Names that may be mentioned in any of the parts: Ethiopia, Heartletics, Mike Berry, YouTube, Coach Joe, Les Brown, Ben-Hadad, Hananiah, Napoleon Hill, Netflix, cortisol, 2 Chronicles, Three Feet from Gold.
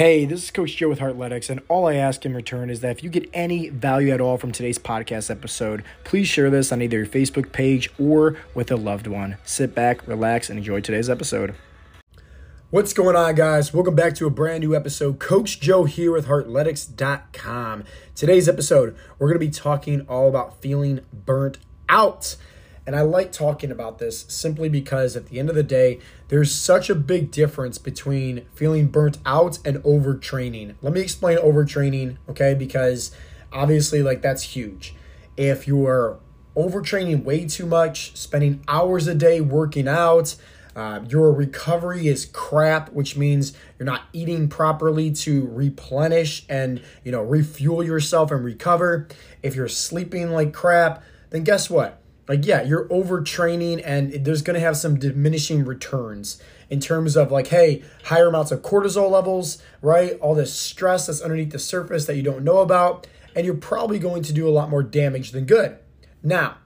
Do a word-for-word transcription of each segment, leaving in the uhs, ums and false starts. Hey, this is Coach Joe with Heartletics, and all I ask in return is that if you get any value at all from today's podcast episode, please share this on either your Facebook page or with a loved one. Sit back, relax, and enjoy today's episode. What's going on, guys? Welcome back to a brand new episode. Coach Joe here with Heartletics dot com. Today's episode, we're going to be talking all about feeling burnt out. And I like talking about this simply because at the end of the day, there's such a big difference between feeling burnt out and overtraining. Let me explain overtraining, okay? Because obviously, like, that's huge. If you're overtraining way too much, spending hours a day working out, uh, your recovery is crap, which means you're not eating properly to replenish and, you know, refuel yourself and recover. If you're sleeping like crap, then guess what? Like, yeah, you're overtraining, and there's going to have some diminishing returns in terms of, like, hey, higher amounts of cortisol levels, right? All this stress that's underneath the surface that you don't know about, and you're probably going to do a lot more damage than good. Now,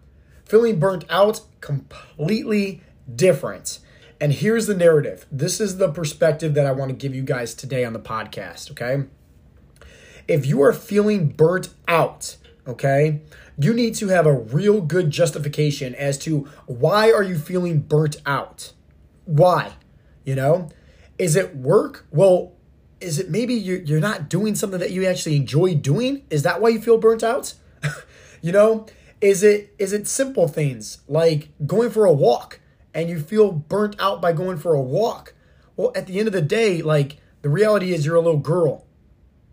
feeling burnt out, completely different. And here's the narrative. This is the perspective that I want to give you guys today on the podcast, okay? If you are feeling burnt out, okay, you need to have a real good justification as to why are you feeling burnt out? Why? You know, is it work? Well, is it maybe you're, you're not doing something that you actually enjoy doing? Is that why you feel burnt out? You know, is it is it simple things like going for a walk and you feel burnt out by going for a walk? Well, at the end of the day, like, the reality is you're a little girl.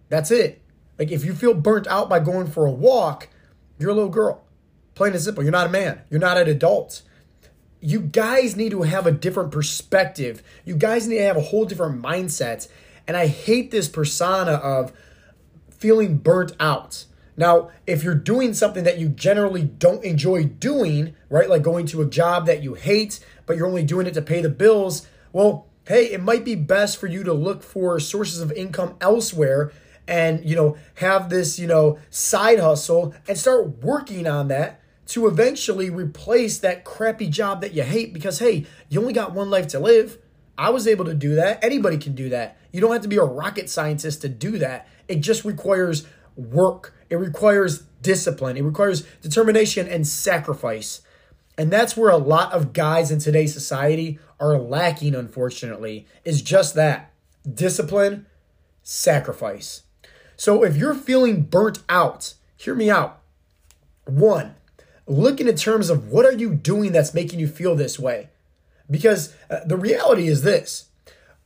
That's it. Like, if you feel burnt out by going for a walk, you're a little girl. Plain and simple. You're not a man. You're not an adult. You guys need to have a different perspective. You guys need to have a whole different mindset. And I hate this persona of feeling burnt out. Now, if you're doing something that you generally don't enjoy doing, right, like going to a job that you hate, but you're only doing it to pay the bills, well, hey, it might be best for you to look for sources of income elsewhere and, you know, have this, you know, side hustle and start working on that to eventually replace that crappy job that you hate because, hey, you only got one life to live. I was able to do that. Anybody can do that. You don't have to be a rocket scientist to do that. It just requires work. It requires discipline. It requires determination and sacrifice. And that's where a lot of guys in today's society are lacking, unfortunately, is just that. Discipline, sacrifice. So if you're feeling burnt out, hear me out. One, look in terms of what are you doing that's making you feel this way? Because uh, the reality is this.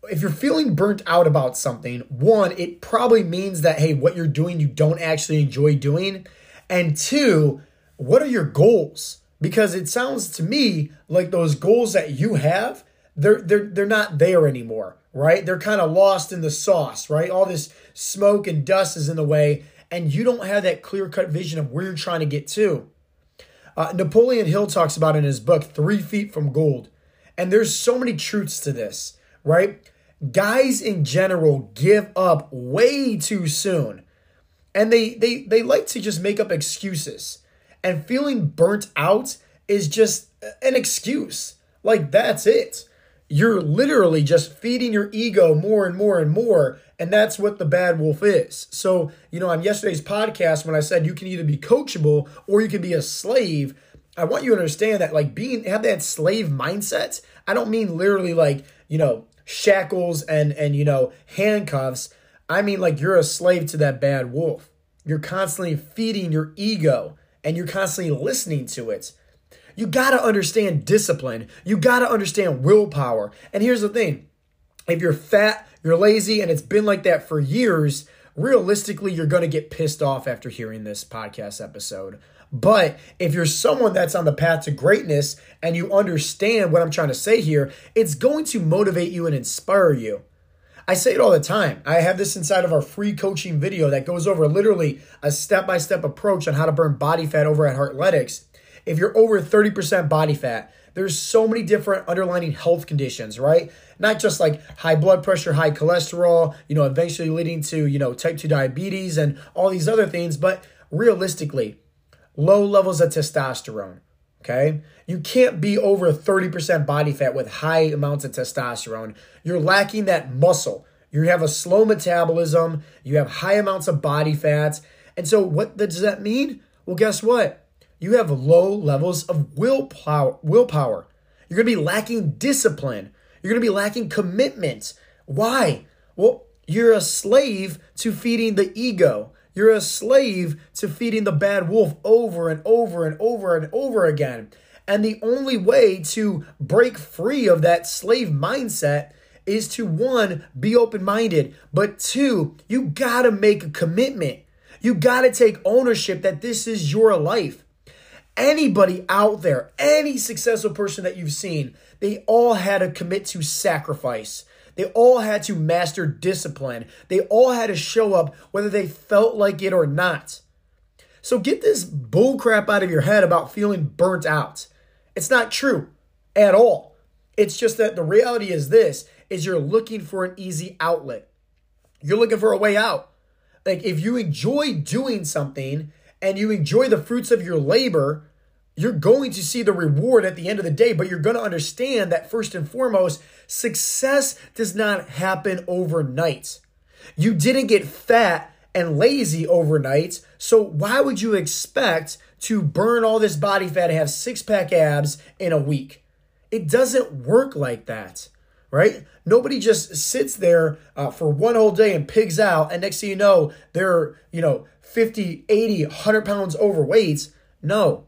If you're feeling burnt out about something, one, it probably means that, hey, what you're doing, you don't actually enjoy doing. And two, what are your goals? Because it sounds to me like those goals that you have, they're, they're, they're not there anymore. Right? They're kind of lost in the sauce, right? All this smoke and dust is in the way, and you don't have that clear-cut vision of where you're trying to get to. Uh, Napoleon Hill talks about in his book, Three Feet from Gold, and there's so many truths to this, right? Guys in general give up way too soon, and they they they like to just make up excuses, and feeling burnt out is just an excuse. Like, that's it. You're literally just feeding your ego more and more and more, and that's what the bad wolf is. So, you know, on yesterday's podcast when I said you can either be coachable or you can be a slave, I want you to understand that, like, being have that slave mindset. I don't mean literally like, you know, shackles and and you know, handcuffs. I mean, like, you're a slave to that bad wolf. You're constantly feeding your ego and you're constantly listening to it. You got to understand discipline. You got to understand willpower. And here's the thing. If you're fat, you're lazy, and it's been like that for years, realistically, you're going to get pissed off after hearing this podcast episode. But if you're someone that's on the path to greatness and you understand what I'm trying to say here, it's going to motivate you and inspire you. I say it all the time. I have this inside of our free coaching video that goes over literally a step-by-step approach on how to burn body fat over at Heartletics. If you're over thirty percent body fat, there's so many different underlying health conditions, right? Not just like high blood pressure, high cholesterol, you know, eventually leading to, you know, type two diabetes and all these other things. But realistically, low levels of testosterone, okay? You can't be over thirty percent body fat with high amounts of testosterone. You're lacking that muscle. You have a slow metabolism. You have high amounts of body fats. And so what does that mean? Well, guess what? You have low levels of willpower. willpower. You're going to be lacking discipline. You're going to be lacking commitment. Why? Well, you're a slave to feeding the ego. You're a slave to feeding the bad wolf over and over and over and over again. And the only way to break free of that slave mindset is to, one, be open-minded. But two, you got to make a commitment. You got to take ownership that this is your life. Anybody out there, any successful person that you've seen, they all had to commit to sacrifice. They all had to master discipline. They all had to show up whether they felt like it or not. So get this bull crap out of your head about feeling burnt out. It's not true at all. It's just that the reality is this, is you're looking for an easy outlet. You're looking for a way out. Like if you enjoy doing something and you enjoy the fruits of your labor, you're going to see the reward at the end of the day, but you're going to understand that first and foremost, success does not happen overnight. You didn't get fat and lazy overnight, so why would you expect to burn all this body fat and have six-pack abs in a week? It doesn't work like that, right? Nobody just sits there uh, for one whole day and pigs out, and next thing you know, they're, you know, fifty, eighty, one hundred pounds overweight. No.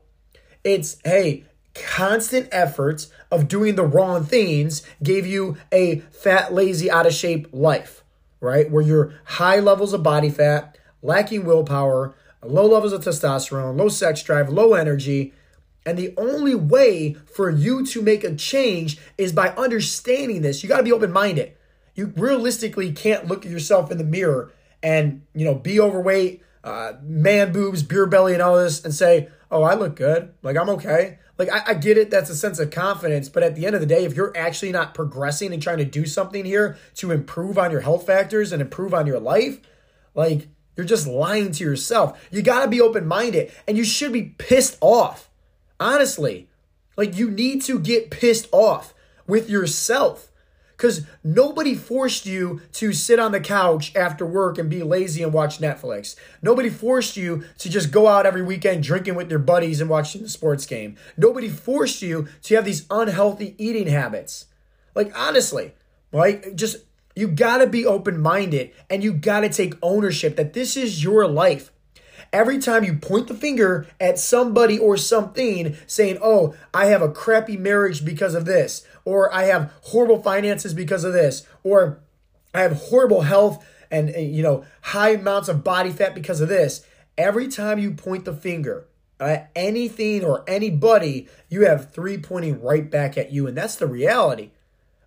It's, hey, constant efforts of doing the wrong things gave you a fat, lazy, out of shape life, right? Where you're high levels of body fat, lacking willpower, low levels of testosterone, low sex drive, low energy. And the only way for you to make a change is by understanding this. You got to be open-minded. You realistically can't look at yourself in the mirror and, you know, be overweight, uh, man boobs, beer belly, and all this and say, oh, I look good. Like, I'm okay. Like, I, I get it. That's a sense of confidence. But at the end of the day, if you're actually not progressing and trying to do something here to improve on your health factors and improve on your life, like, you're just lying to yourself. You got to be open-minded. And you should be pissed off. Honestly. Like, you need to get pissed off with yourself. Because nobody forced you to sit on the couch after work and be lazy and watch Netflix. Nobody forced you to just go out every weekend drinking with your buddies and watching the sports game. Nobody forced you to have these unhealthy eating habits. Like, honestly, right? Just, you got to be open-minded and you got to take ownership that this is your life. Every time you point the finger at somebody or something saying, oh, I have a crappy marriage because of this, or I have horrible finances because of this, or I have horrible health and, you know, high amounts of body fat because of this. Every time you point the finger at anything or anybody, you have three pointing right back at you. And that's the reality.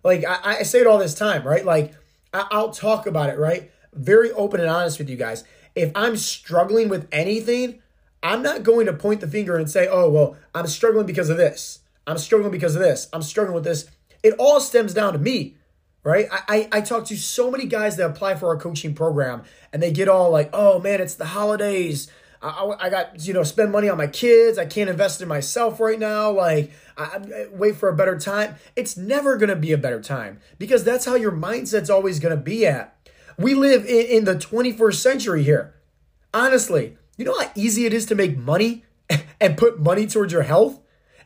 Like I, I say it all this time, right? Like I, I'll talk about it, right? Very open and honest with you guys. If I'm struggling with anything, I'm not going to point the finger and say, oh, well, I'm struggling because of this. I'm struggling because of this. I'm struggling with this. It all stems down to me, right? I, I, I talk to so many guys that apply for our coaching program and they get all like, oh, man, it's the holidays. I, I, I got, you know, spend money on my kids. I can't invest in myself right now. Like, I, I wait for a better time. It's never going to be a better time because that's how your mindset's always going to be at. We live in, in the twenty-first century here. Honestly, you know how easy it is to make money and put money towards your health?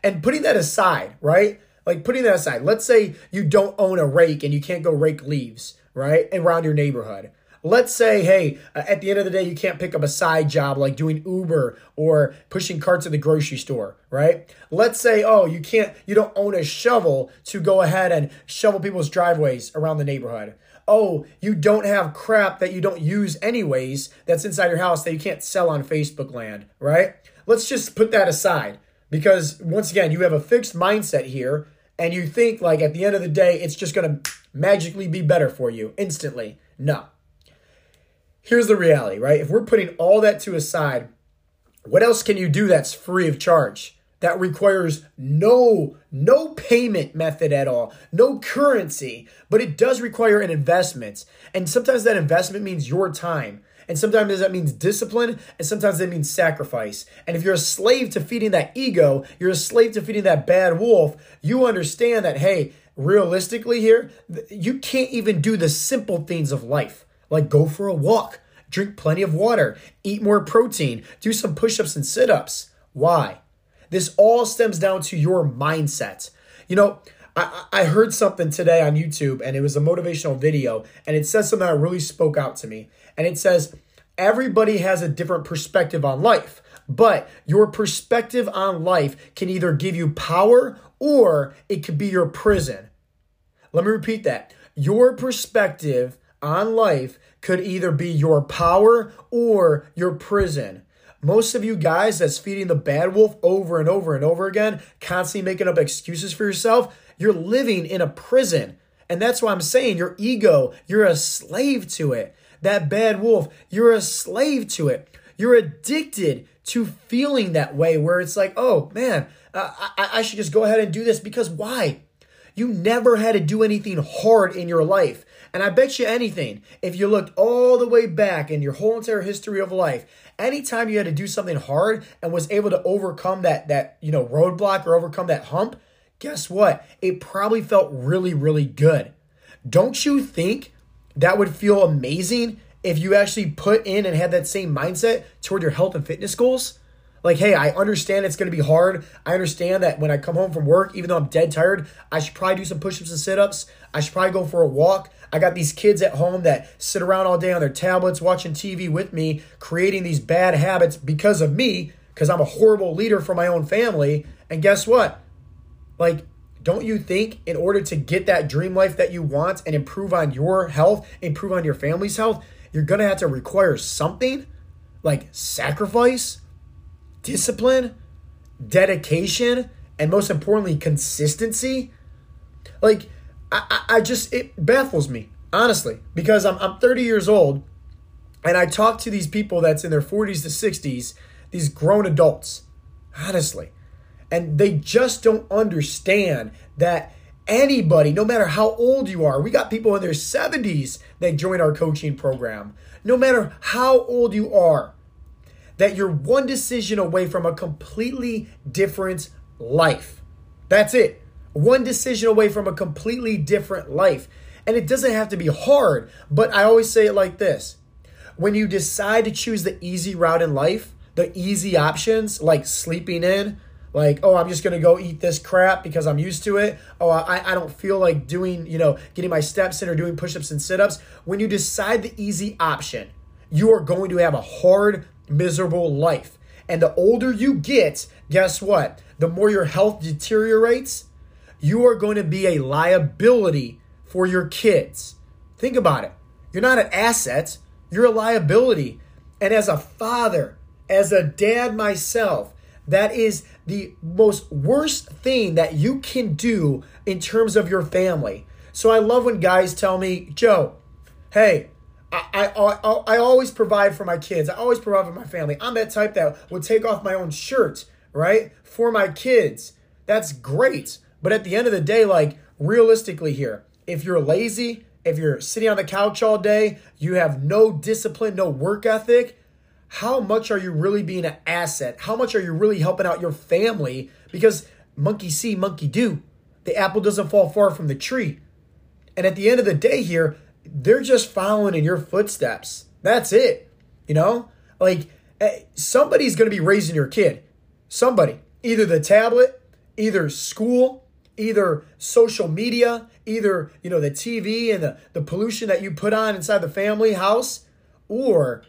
And putting that aside, right? Like putting that aside. Let's say you don't own a rake and you can't go rake leaves, right? Around your neighborhood. Let's say, hey, at the end of the day, you can't pick up a side job like doing Uber or pushing carts at the grocery store, right? Let's say, oh, you can't, you don't own a shovel to go ahead and shovel people's driveways around the neighborhood. Oh, you don't have crap that you don't use anyways that's inside your house that you can't sell on Facebook land, right? Let's just put that aside because, once again, you have a fixed mindset here and you think like at the end of the day, it's just going to magically be better for you instantly. No. Here's the reality, right? If we're putting all that to aside, what else can you do that's free of charge? That requires no, no payment method at all, no currency, but it does require an investment. And sometimes that investment means your time. And sometimes that means discipline. And sometimes that means sacrifice. And if you're a slave to feeding that ego, you're a slave to feeding that bad wolf, you understand that, hey, realistically here, you can't even do the simple things of life, like go for a walk, drink plenty of water, eat more protein, do some push-ups and sit-ups. Why? This all stems down to your mindset. You know, I, I heard something today on YouTube, and it was a motivational video, and it says something that really spoke out to me. And it says, everybody has a different perspective on life, but your perspective on life can either give you power or it could be your prison. Let me repeat that. Your perspective on life could either be your power or your prison. Most of you guys that's feeding the bad wolf over and over and over again, constantly making up excuses for yourself, you're living in a prison. And that's why I'm saying your ego, you're a slave to it. That bad wolf, you're a slave to it. You're addicted to feeling that way where it's like, oh man, uh, I, I should just go ahead and do this, because why? You never had to do anything hard in your life. And I bet you anything, if you looked all the way back in your whole entire history of life, anytime you had to do something hard and was able to overcome that, that you know, roadblock or overcome that hump, guess what? It probably felt really, really good. Don't you think that would feel amazing if you actually put in and had that same mindset toward your health and fitness goals? Like, hey, I understand it's going to be hard. I understand that when I come home from work, even though I'm dead tired, I should probably do some push-ups and sit-ups. I should probably go for a walk. I got these kids at home that sit around all day on their tablets, watching T V with me, creating these bad habits because of me, because I'm a horrible leader for my own family. And guess what? Like, don't you think in order to get that dream life that you want and improve on your health, improve on your family's health, you're going to have to require something like sacrifice, discipline, dedication, and most importantly, consistency? Like, I, I, I just, it baffles me, honestly, because I'm, I'm thirty years old and I talk to these people that's in their forties to sixties, these grown adults, honestly, and they just don't understand that anybody, no matter how old you are, we got people in their seventies that join our coaching program, no matter how old you are, that you're one decision away from a completely different life. That's it. One decision away from a completely different life. And it doesn't have to be hard, but I always say it like this. When you decide to choose the easy route in life, the easy options, like sleeping in, like, oh, I'm just going to go eat this crap because I'm used to it. Oh, I, I don't feel like doing, you know, getting my steps in or doing push-ups and sit-ups. When you decide the easy option, you are going to have a hard, miserable life. And the older you get, guess what? The more your health deteriorates, you are going to be a liability for your kids. Think about it. You're not an asset. You're a liability. And as a father, as a dad myself, that is the most worst thing that you can do in terms of your family. So I love when guys tell me, Joe, hey, I, I I always provide for my kids. I always provide for my family. I'm that type that would take off my own shirt, right, for my kids. That's great. But at the end of the day, like, realistically here, if you're lazy, if you're sitting on the couch all day, you have no discipline, no work ethic, how much are you really being an asset? How much are you really helping out your family? Because monkey see, monkey do. The apple doesn't fall far from the tree. And at the end of the day here, they're just following in your footsteps. That's it. You know, like somebody's going to be raising your kid. Somebody, either the tablet, either school, either social media, either, you know, the T V and the, the pollution that you put on inside the family house, or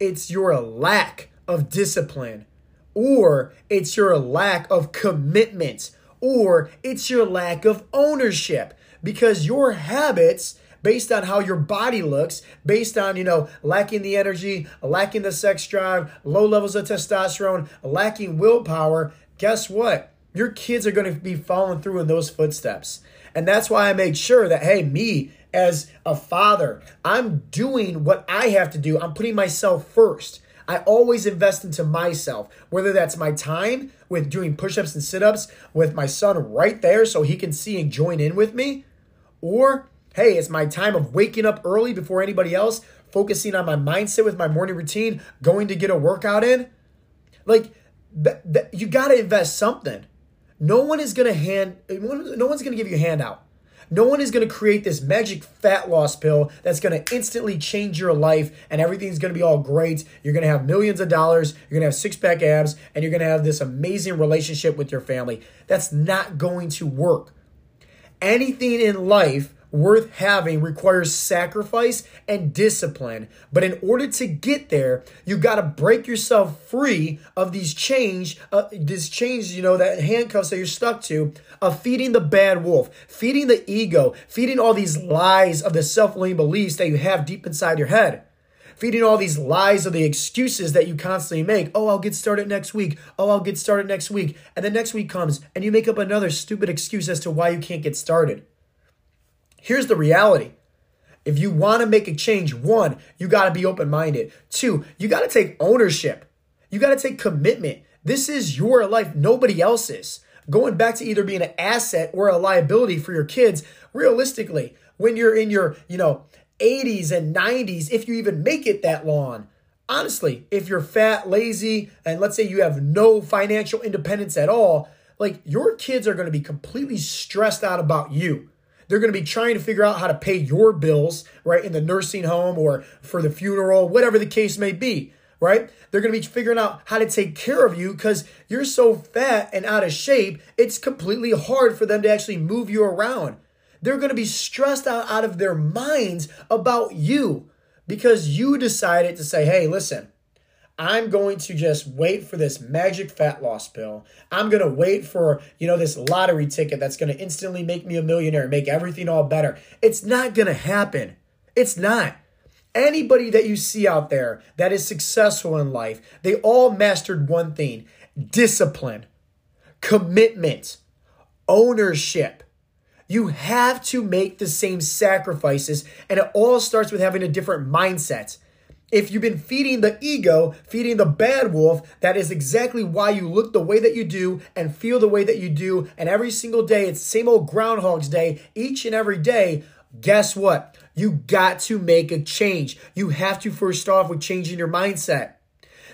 it's your lack of discipline, or it's your lack of commitment, or it's your lack of ownership, because your habits, based on how your body looks, based on, you know, lacking the energy, lacking the sex drive, low levels of testosterone, lacking willpower, guess what? Your kids are going to be following through in those footsteps. And that's why I make sure that, hey, me as a father, I'm doing what I have to do. I'm putting myself first. I always invest into myself, whether that's my time with doing push-ups and sit-ups with my son right there so he can see and join in with me, or hey, it's my time of waking up early before anybody else, focusing on my mindset with my morning routine, going to get a workout in. Like, th- th- you got to invest something. No one is going to hand, no one's going to give you a handout. No one is going to create this magic fat loss pill that's going to instantly change your life and everything's going to be all great. You're going to have millions of dollars. You're going to have six-pack abs, and you're going to have this amazing relationship with your family. That's not going to work. Anything in life worth having requires sacrifice and discipline. But in order to get there, you got to break yourself free of these change, uh, this change, you know, that handcuffs that you're stuck to, of feeding the bad wolf, feeding the ego, feeding all these lies of the self-limiting beliefs that you have deep inside your head, feeding all these lies of the excuses that you constantly make. Oh, I'll get started next week. Oh, I'll get started next week. And then next week comes and you make up another stupid excuse as to why you can't get started. Here's the reality. If you want to make a change, one, you got to be open-minded. Two, you got to take ownership. You got to take commitment. This is your life, nobody else's. Going back to either being an asset or a liability for your kids, realistically, when you're in your, you know, eighties and nineties, if you even make it that long, honestly, if you're fat, lazy, and let's say you have no financial independence at all, like your kids are going to be completely stressed out about you. They're going to be trying to figure out how to pay your bills, right, in the nursing home or for the funeral, whatever the case may be, right? They're going to be figuring out how to take care of you because you're so fat and out of shape, it's completely hard for them to actually move you around. They're going to be stressed out, out of their minds about you because you decided to say, hey, listen, I'm going to just wait for this magic fat loss pill. I'm going to wait for, you know, this lottery ticket that's going to instantly make me a millionaire, make everything all better. It's not going to happen. It's not. Anybody that you see out there that is successful in life, they all mastered one thing: discipline, commitment, ownership. You have to make the same sacrifices, and it all starts with having a different mindset. If you've been feeding the ego, feeding the bad wolf, that is exactly why you look the way that you do and feel the way that you do. And every single day, it's same old Groundhog's Day, each and every day. Guess what? You got to make a change. You have to first start off with changing your mindset.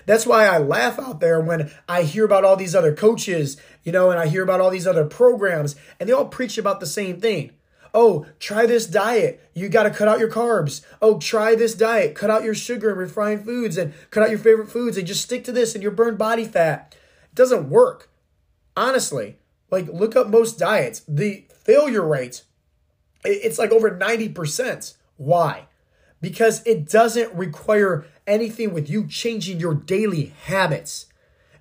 That's why I laugh out there when I hear about all these other coaches, you know, and I hear about all these other programs, and they all preach about the same thing. Oh, try this diet. You got to cut out your carbs. Oh, try this diet. Cut out your sugar and refined foods and cut out your favorite foods and just stick to this and your burned body fat. It doesn't work. Honestly, like look up most diets. The failure rate, it's like over ninety percent. Why? Because it doesn't require anything with you changing your daily habits.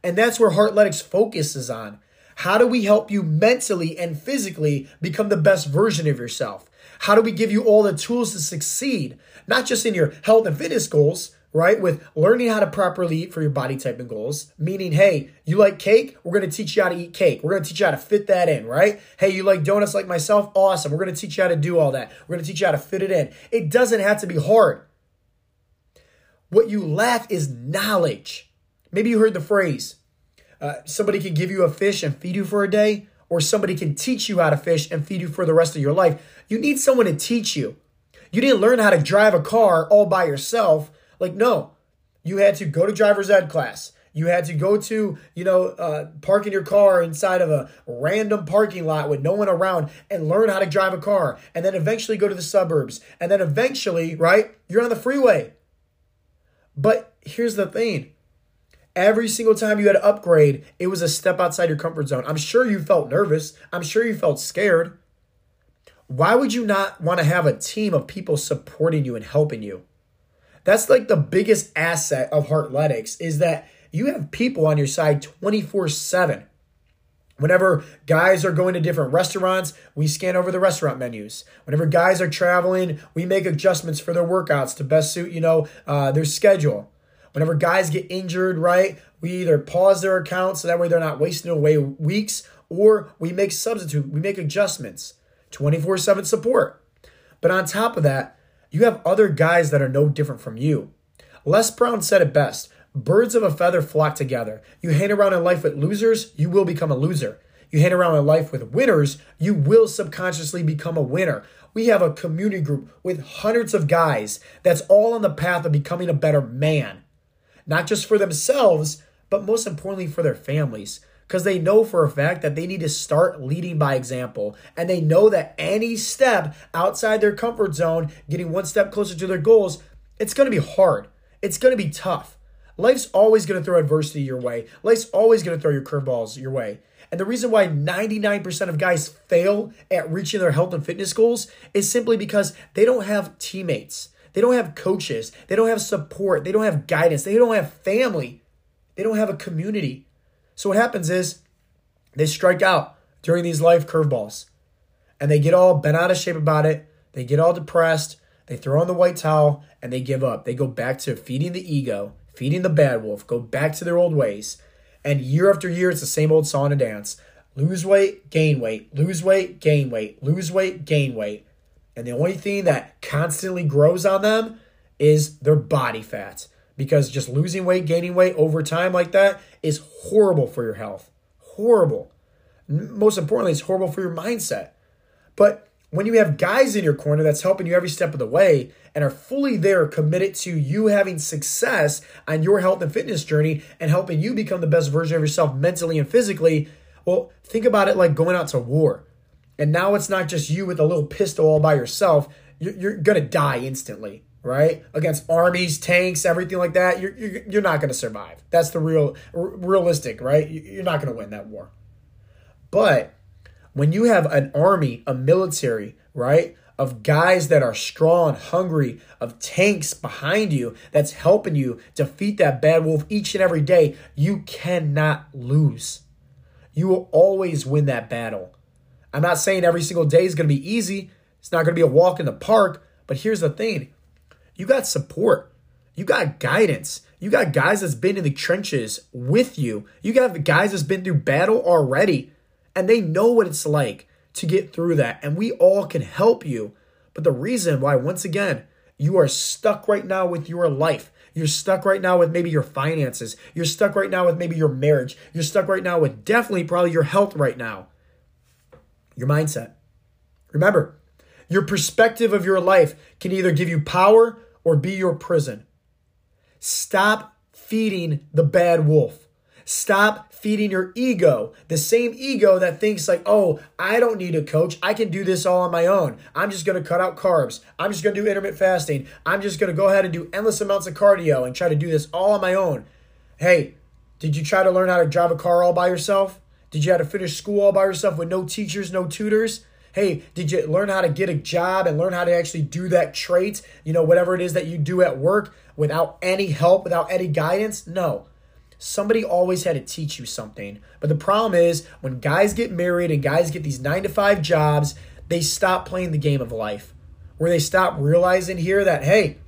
And that's where Heartletics focuses on. How do we help you mentally and physically become the best version of yourself? How do we give you all the tools to succeed, not just in your health and fitness goals, right? With learning how to properly eat for your body type and goals, meaning, hey, you like cake? We're going to teach you how to eat cake. We're going to teach you how to fit that in, right? Hey, you like donuts like myself? Awesome. We're going to teach you how to do all that. We're going to teach you how to fit it in. It doesn't have to be hard. What you lack is knowledge. Maybe you heard the phrase, Uh, somebody can give you a fish and feed you for a day, or somebody can teach you how to fish and feed you for the rest of your life. You need someone to teach you. You didn't learn how to drive a car all by yourself. Like, no, you had to go to driver's ed class. You had to go to, you know, uh, parking your car inside of a random parking lot with no one around and learn how to drive a car, and then eventually go to the suburbs. And then eventually, right, you're on the freeway. But here's the thing. Every single time you had to upgrade, it was a step outside your comfort zone. I'm sure you felt nervous. I'm sure you felt scared. Why would you not want to have a team of people supporting you and helping you? That's like the biggest asset of Heartletics, is that you have people on your side twenty-four seven. Whenever guys are going to different restaurants, we scan over the restaurant menus. Whenever guys are traveling, we make adjustments for their workouts to best suit, you know, uh, their schedule. Whenever guys get injured, right, we either pause their account so that way they're not wasting away weeks, or we make substitute, we make adjustments, twenty-four seven support. But on top of that, you have other guys that are no different from you. Les Brown said it best, birds of a feather flock together. You hang around in life with losers, you will become a loser. You hang around in life with winners, you will subconsciously become a winner. We have a community group with hundreds of guys that's all on the path of becoming a better man. Not just for themselves, but most importantly for their families. because they know for a fact that they need to start leading by example. And they know that any step outside their comfort zone, getting one step closer to their goals, it's going to be hard. It's going to be tough. Life's always going to throw adversity your way. Life's always going to throw your curveballs your way. And the reason why ninety-nine percent of guys fail at reaching their health and fitness goals is simply because they don't have teammates. They don't have coaches. They don't have support. They don't have guidance. They don't have family. They don't have a community. So what happens is they strike out during these life curveballs. And they get all bent out of shape about it. They get all depressed. They throw on the white towel and they give up. They go back to feeding the ego, feeding the bad wolf, go back to their old ways. And year after year, it's the same old song and dance. Lose weight, gain weight, lose weight, gain weight, lose weight, gain weight. And the only thing that constantly grows on them is their body fat. Because just losing weight, gaining weight over time like that is horrible for your health. Horrible. Most importantly, it's horrible for your mindset. But when you have guys in your corner that's helping you every step of the way and are fully there committed to you having success on your health and fitness journey and helping you become the best version of yourself mentally and physically, well, think about it like going out to war. And now it's not just you with a little pistol all by yourself. You're, you're going to die instantly, right? Against armies, tanks, everything like that, you're, you're, you're not going to survive. That's the real r- realistic, right? You're not going to win that war. But when you have an army, a military, right, of guys that are strong, hungry, of tanks behind you that's helping you defeat that bad wolf each and every day, you cannot lose. You will always win that battle. I'm not saying every single day is going to be easy. It's not going to be a walk in the park. But here's the thing. You got support. You got guidance. You got guys that's been in the trenches with you. You got guys that's been through battle already. And they know what it's like to get through that. And we all can help you. But the reason why, once again, you are stuck right now with your life. You're stuck right now with maybe your finances. You're stuck right now with maybe your marriage. You're stuck right now with definitely probably your health right now. Your mindset. Remember, your perspective of your life can either give you power or be your prison. Stop feeding the bad wolf. Stop feeding your ego, the same ego that thinks like, oh, I don't need a coach. I can do this all on my own. I'm just going to cut out carbs. I'm just going to do intermittent fasting. I'm just going to go ahead and do endless amounts of cardio and try to do this all on my own. Hey, did you try to learn how to drive a car all by yourself? Did you have to finish school all by yourself with no teachers, no tutors? Hey, did you learn how to get a job and learn how to actually do that trait? You know, whatever it is that you do at work without any help, without any guidance? No. Somebody always had to teach you something. But the problem is when guys get married and guys get these nine to five jobs, they stop playing the game of life, where they stop realizing here that, hey,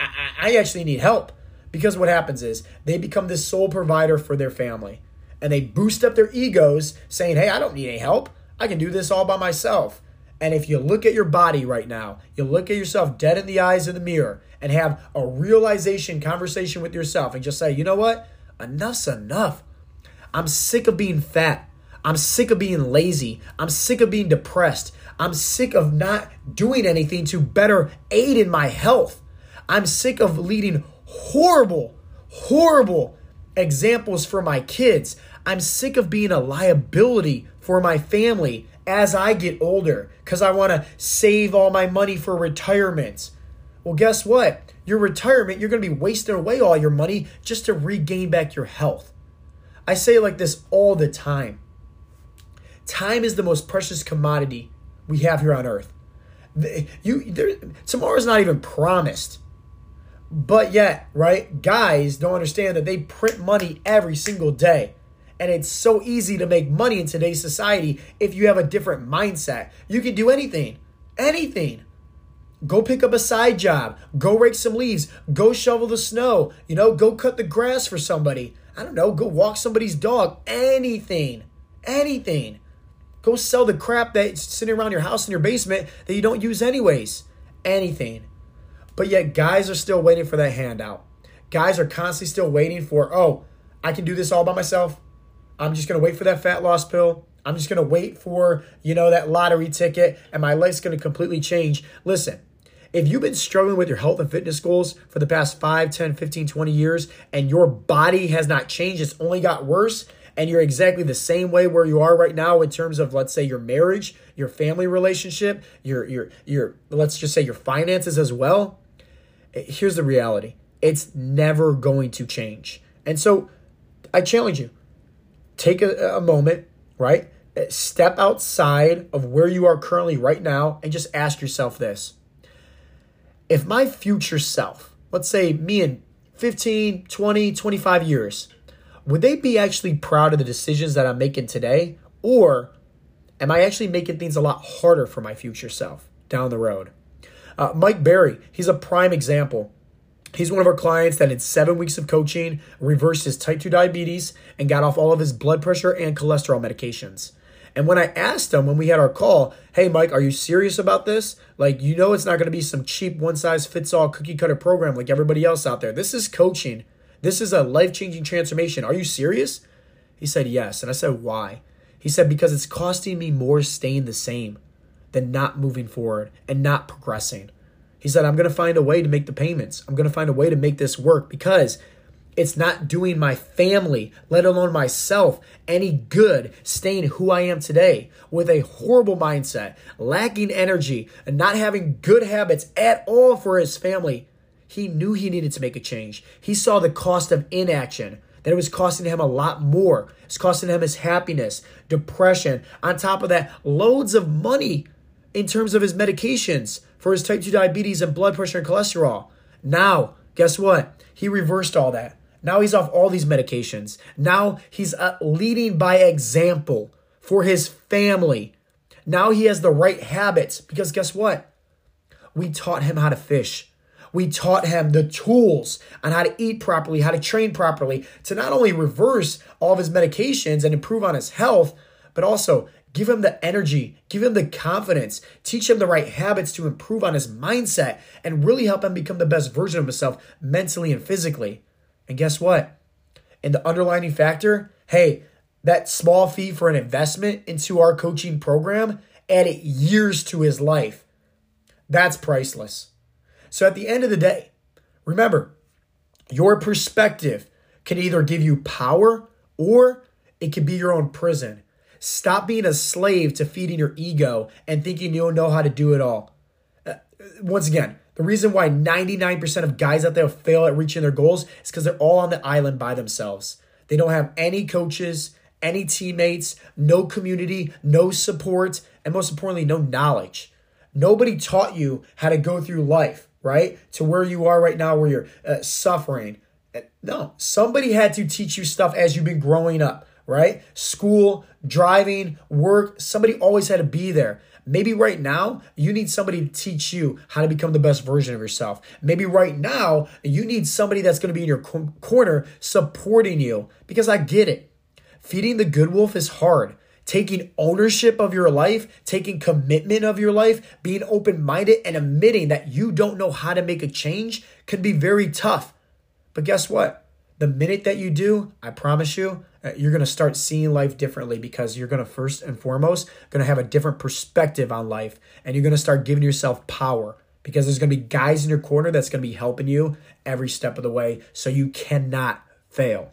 I, I actually need help. Because what happens is they become the sole provider for their family and they boost up their egos saying, hey, I don't need any help. I can do this all by myself. And if you look at your body right now, you look at yourself dead in the eyes in the mirror and have a realization conversation with yourself and just say, you know what? Enough's enough. I'm sick of being fat. I'm sick of being lazy. I'm sick of being depressed. I'm sick of not doing anything to better aid in my health. I'm sick of leading horrible, horrible examples for my kids. I'm sick of being a liability for my family as I get older because I want to save all my money for retirement. Well, guess what? Your retirement, you're going to be wasting away all your money just to regain back your health. I say it like this all the time. Time is the most precious commodity we have here on earth. You, there, tomorrow's not even promised. But yet, right, guys don't understand that they print money every single day. And it's so easy to make money in today's society if you have a different mindset. You can do anything, anything. Go pick up a side job. Go rake some leaves. Go shovel the snow. You know, go cut the grass for somebody. I don't know. Go walk somebody's dog. Anything. Anything. Go sell the crap that's sitting around your house in your basement that you don't use anyways. Anything. But yet guys are still waiting for that handout. Guys are constantly still waiting for, oh, I can do this all by myself. I'm just going to wait for that fat loss pill. I'm just going to wait for, you know, that lottery ticket and my life's going to completely change. Listen. If you've been struggling with your health and fitness goals for the past five, ten, fifteen, twenty years and your body has not changed, it's only got worse, and you're exactly the same way where you are right now in terms of, let's say, your marriage, your family relationship, your your your let's just say your finances as well, here's the reality. It's never going to change. And so I challenge you, take a, a moment, right? Step outside of where you are currently right now and just ask yourself this. If my future self, let's say me in fifteen, twenty, twenty-five years, would they be actually proud of the decisions that I'm making today? Or am I actually making things a lot harder for my future self down the road? Uh, Mike Berry, he's a prime example. He's one of our clients that in seven weeks of coaching reversed his type two diabetes and got off all of his blood pressure and cholesterol medications. And when I asked him when we had our call, hey, Mike, are you serious about this? Like, you know, it's not going to be some cheap one-size-fits-all cookie-cutter program like everybody else out there. This is coaching. This is a life-changing transformation. Are you serious? He said, yes. And I said, why? He said, because it's costing me more staying the same than not moving forward and not progressing. He said, I'm going to find a way to make the payments. I'm going to find a way to make this work because it's not doing my family, let alone myself, any good staying who I am today with a horrible mindset, lacking energy, and not having good habits at all for his family. He knew he needed to make a change. He saw the cost of inaction, that it was costing him a lot more. It's costing him his happiness, depression. On top of that, loads of money in terms of his medications for his type two diabetes and blood pressure and cholesterol. Now, guess what? He reversed all that. Now he's off all these medications. Now he's uh, leading by example for his family. Now he has the right habits because guess what? We taught him how to fish. We taught him the tools on how to eat properly, how to train properly, to not only reverse all of his medications and improve on his health, but also give him the energy, give him the confidence, teach him the right habits to improve on his mindset and really help him become the best version of himself mentally and physically. And guess what? And the underlying factor, hey, that small fee for an investment into our coaching program added years to his life. That's priceless. So at the end of the day, remember, your perspective can either give you power or it can be your own prison. Stop being a slave to feeding your ego and thinking you don't know how to do it all. Uh, once again, the reason why ninety-nine percent of guys out there fail at reaching their goals is because they're all on the island by themselves. They don't have any coaches, any teammates, no community, no support, and most importantly, no knowledge. Nobody taught you how to go through life, right? To where you are right now where you're uh, suffering. No, somebody had to teach you stuff as you've been growing up. Right? School, driving, work, somebody always had to be there. Maybe right now you need somebody to teach you how to become the best version of yourself. Maybe right now you need somebody that's going to be in your co- corner supporting you because I get it. Feeding the good wolf is hard. Taking ownership of your life, taking commitment of your life, being open-minded and admitting that you don't know how to make a change can be very tough. But guess what? The minute that you do, I promise you, you're going to start seeing life differently because you're going to first and foremost going to have a different perspective on life and you're going to start giving yourself power because there's going to be guys in your corner that's going to be helping you every step of the way so you cannot fail.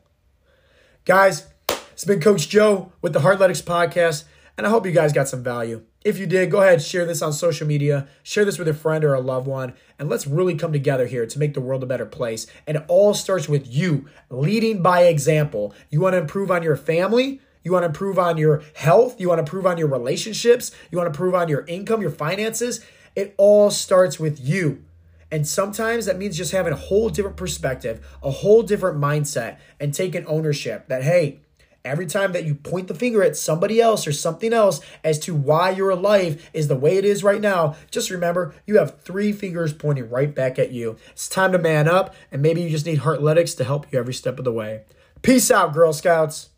Guys, it's been Coach Joe with the Heartletics podcast and I hope you guys got some value. If you did, go ahead, share this on social media, share this with a friend or a loved one, and let's really come together here to make the world a better place. And it all starts with you leading by example. You want to improve on your family? You want to improve on your health? You want to improve on your relationships? You want to improve on your income, your finances? It all starts with you. And sometimes that means just having a whole different perspective, a whole different mindset, and taking ownership that, hey, every time that you point the finger at somebody else or something else as to why your life is the way it is right now, just remember you have three fingers pointing right back at you. It's time to man up, and maybe you just need Heartletics to help you every step of the way. Peace out, Girl Scouts.